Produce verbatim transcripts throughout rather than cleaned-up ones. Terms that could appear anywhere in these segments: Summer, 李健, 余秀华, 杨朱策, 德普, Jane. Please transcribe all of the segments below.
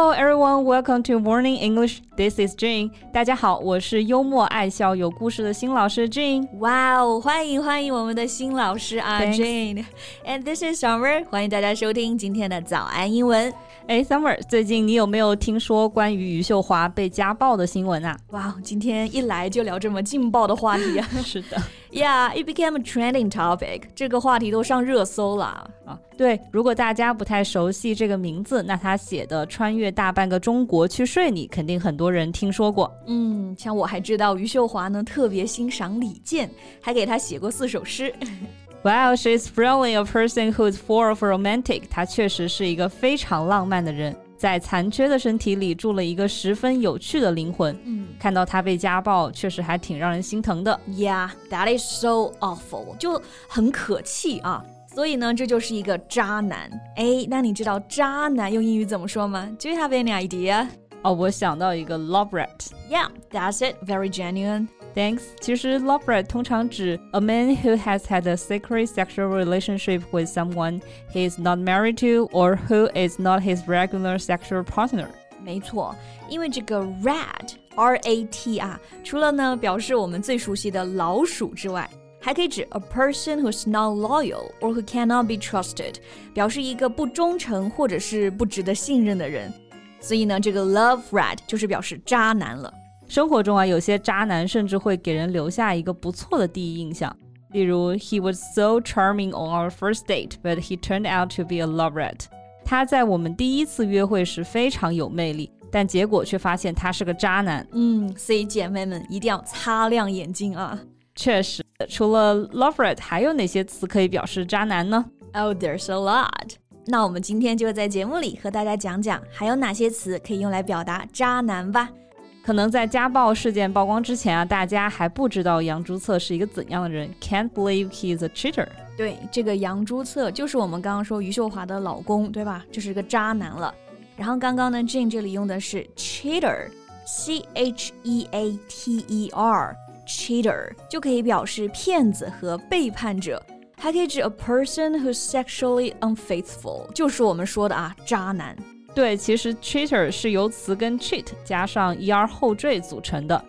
Hello everyone, welcome to Morning English. This is Jane. 大家好，我是幽默爱笑有故事的新老师 Jane. Wow, 欢迎欢迎我们的新老师啊 Jane. And this is Summer. 欢迎大家收听今天的早安英文。哎 Summer, 最近你有没有听说关于余秀华被家暴的新闻啊？哇，今天一来就聊这么劲爆的话题啊！是的。Yeah, it became a trending topic. 这个话题都上热搜了啊！对，如果大家不太熟悉这个名字，那他写的穿越大半个中国去睡你，肯定很多人听说过。嗯，像我还知道余秀华呢特别欣赏李健，还给他写过四首诗。Well, she's really a person who's full of romantic. 她确实是一个非常浪漫的人，在残缺的身体里住了一个十分有趣的灵魂。嗯，看到她被家暴，确实还挺让人心疼的。Yeah, that is so awful. 就很可气啊。所以呢，这就是一个渣男。哎，那你知道渣男用英语怎么说吗？ Do you have any idea?哦，我想到一个 love rat. Yeah, that's it. Very genuine. Thanks. 其实 love rat 通常指 a man who has had a secret sexual relationship with someone he is not married to or who is not his regular sexual partner. 没错，因为这个 rat, R A T 啊，除了呢表示我们最熟悉的老鼠之外，还可以指 a person who's not loyal or who cannot be trusted, 表示一个不忠诚或者是不值得信任的人。所以呢，这个 love rat 就是表示渣男了。生活中啊，有些渣男甚至会给人留下一个不错的第一印象。例如 He was so charming on our first date, but he turned out to be a love rat. 他在我们第一次约会时非常有魅力，但结果却发现他是个渣男。嗯，所以姐妹们一定要擦亮眼睛啊。确实，除了 love rat 还有哪些词可以表示渣男呢？ Oh, there's a lot.那我们今天就在节目里和大家讲讲还有哪些词可以用来表达渣男吧。可能在家暴事件曝光之前啊，大家还不知道杨朱策是一个怎样的人。 Can't believe he is a cheater. 对，这个杨朱策就是我们刚刚说余秀华的老公，对吧？就是个渣男了。然后刚刚呢 Jane 这里用的是 cheater, C H E A T E R, cheater 就可以表示骗子和背叛者，还可以指 a person who's sexually unfaithful, 就是我们说的啊，渣男。对，其实 cheater 是由词根 cheat 加上 er 后缀组成的。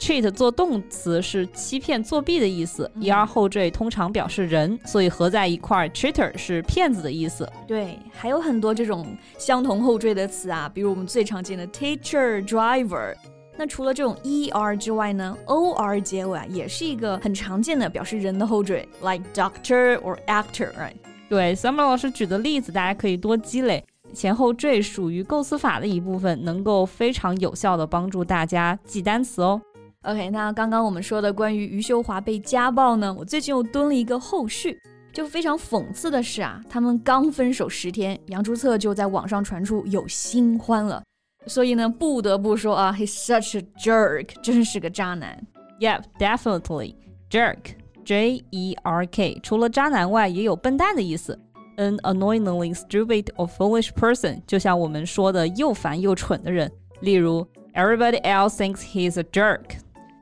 cheat 做动词是欺骗作弊的意思、嗯、er 后缀通常表示人，所以合在一块 cheater 是骗子的意思。对，还有很多这种相同后缀的词啊，比如我们最常见的 teacher, driver。那除了这种 er 之外呢 ,or 结尾、啊、也是一个很常见的表示人的后缀 like doctor or actor, right? 对， Summer 老师举的例子大家可以多积累，前后缀属于构思法的一部分，能够非常有效地帮助大家记单词哦。OK, 那刚刚我们说的关于余秀华被家暴呢，我最近又蹲了一个后续。就非常讽刺的是啊，他们刚分手十天，杨朱策就在网上传出有新欢了。所以呢，不得不说啊 He's such a jerk, 真是个渣男。Yep, definitely. Jerk, J E R K, 除了渣男外也有笨蛋的意思。An annoyingly stupid or foolish person, 就像我们说的又烦又蠢的人。例如 Everybody else thinks he's a jerk,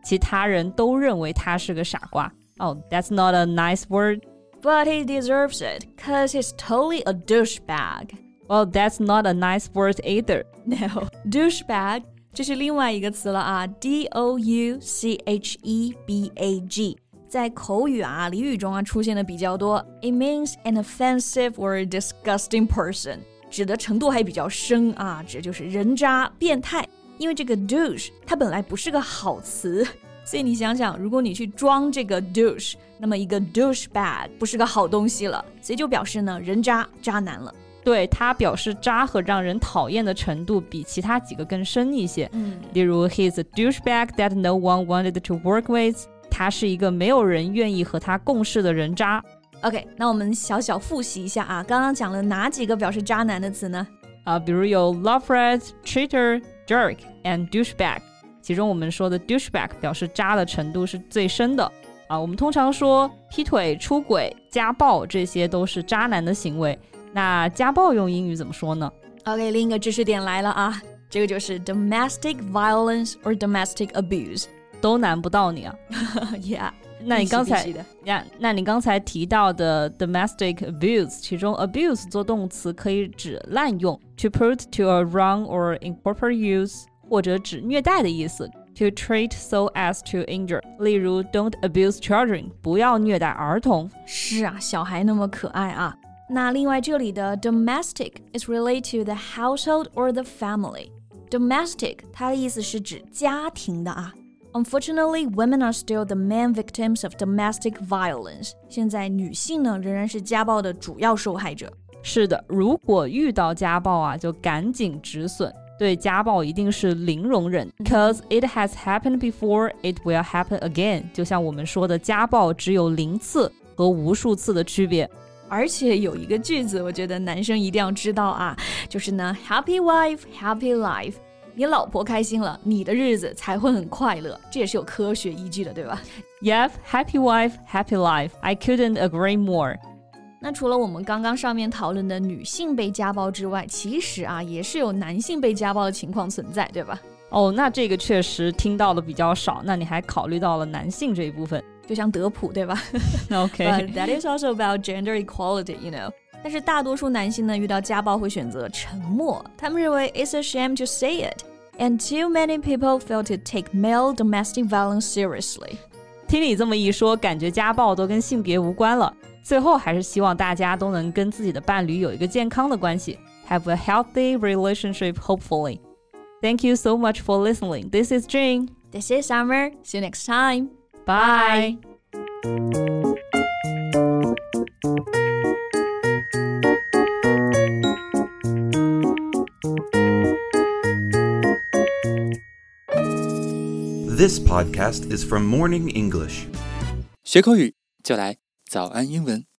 其他人都认为他是个傻瓜。Oh, that's not a nice word. But he deserves it, 'cause he's totally a douchebag.Well, that's not a nice word either. No, douchebag, 这是另外一个词了啊 D O U C H E B A G, 在口语啊、俚语中啊出现的比较多。It means an offensive or disgusting person, 指的程度还比较深啊，指就是人渣、变态。因为这个 douche, 它本来不是个好词，所以你想想，如果你去装这个 douche, 那么一个 douchebag 不是个好东西了，所以就表示呢，人渣、渣男了。对，他表示渣和让人讨厌的程度比其他几个更深一些、嗯、例如 He's a douchebag that no one wanted to work with, 他是一个没有人愿意和他共事的人渣。 OK, 那我们小小复习一下啊，刚刚讲了哪几个表示渣男的词呢、啊、比如有 love rat, cheater, jerk and douchebag, 其中我们说的 douchebag 表示渣的程度是最深的啊。我们通常说劈腿、出轨、家暴，这些都是渣男的行为。那家暴用英语怎么说呢？ OK, 另一个知识点来了啊，这个就是 domestic violence or domestic abuse, 都难不到你啊。Yeah 那你刚才必须的那, 那你刚才提到的 domestic abuse， 其中 abuse 做动词可以指滥用， to put to a wrong or improper use， 或者指虐待的意思， to treat so as to injure， 例如 don't abuse children， 不要虐待儿童。是啊，小孩那么可爱啊。那另外这里的 domestic is related to the household or the family。 Domestic 它的意思是指家庭的啊。Unfortunately, women are still the main victims of domestic violence. 现在女性呢仍然是家暴的主要受害者。是的，如果遇到家暴啊，就赶紧止损，对家暴一定是零容忍。 Because it has happened before, it will happen again. 就像我们说的，家暴只有零次和无数次的区别。而且有一个句子我觉得男生一定要知道啊，就是呢 Happy wife, happy life， 你老婆开心了，你的日子才会很快乐，这也是有科学依据的，对吧？ Yep, happy wife, happy life. I couldn't agree more. 那除了我们刚刚上面讨论的女性被家暴之外，其实啊也是有男性被家暴的情况存在，对吧？哦，那这个确实听到的比较少，那你还考虑到了男性这一部分，就像德普，对吧？ Okay. But that is also about gender equality, you know. 但是大多数男性呢，遇到家暴会选择沉默。他们认为 it's a shame to say it, and too many people fail to take male domestic violence seriously. 听你这么一说，感觉家暴都跟性别无关了。最后还是希望大家都能跟自己的伴侣有一个健康的关系。Have a healthy relationship, hopefully. Thank you so much for listening. This is Jing. This is Summer. See you next time.Bye. This podcast is from Morning English. 学口语就来早安英文。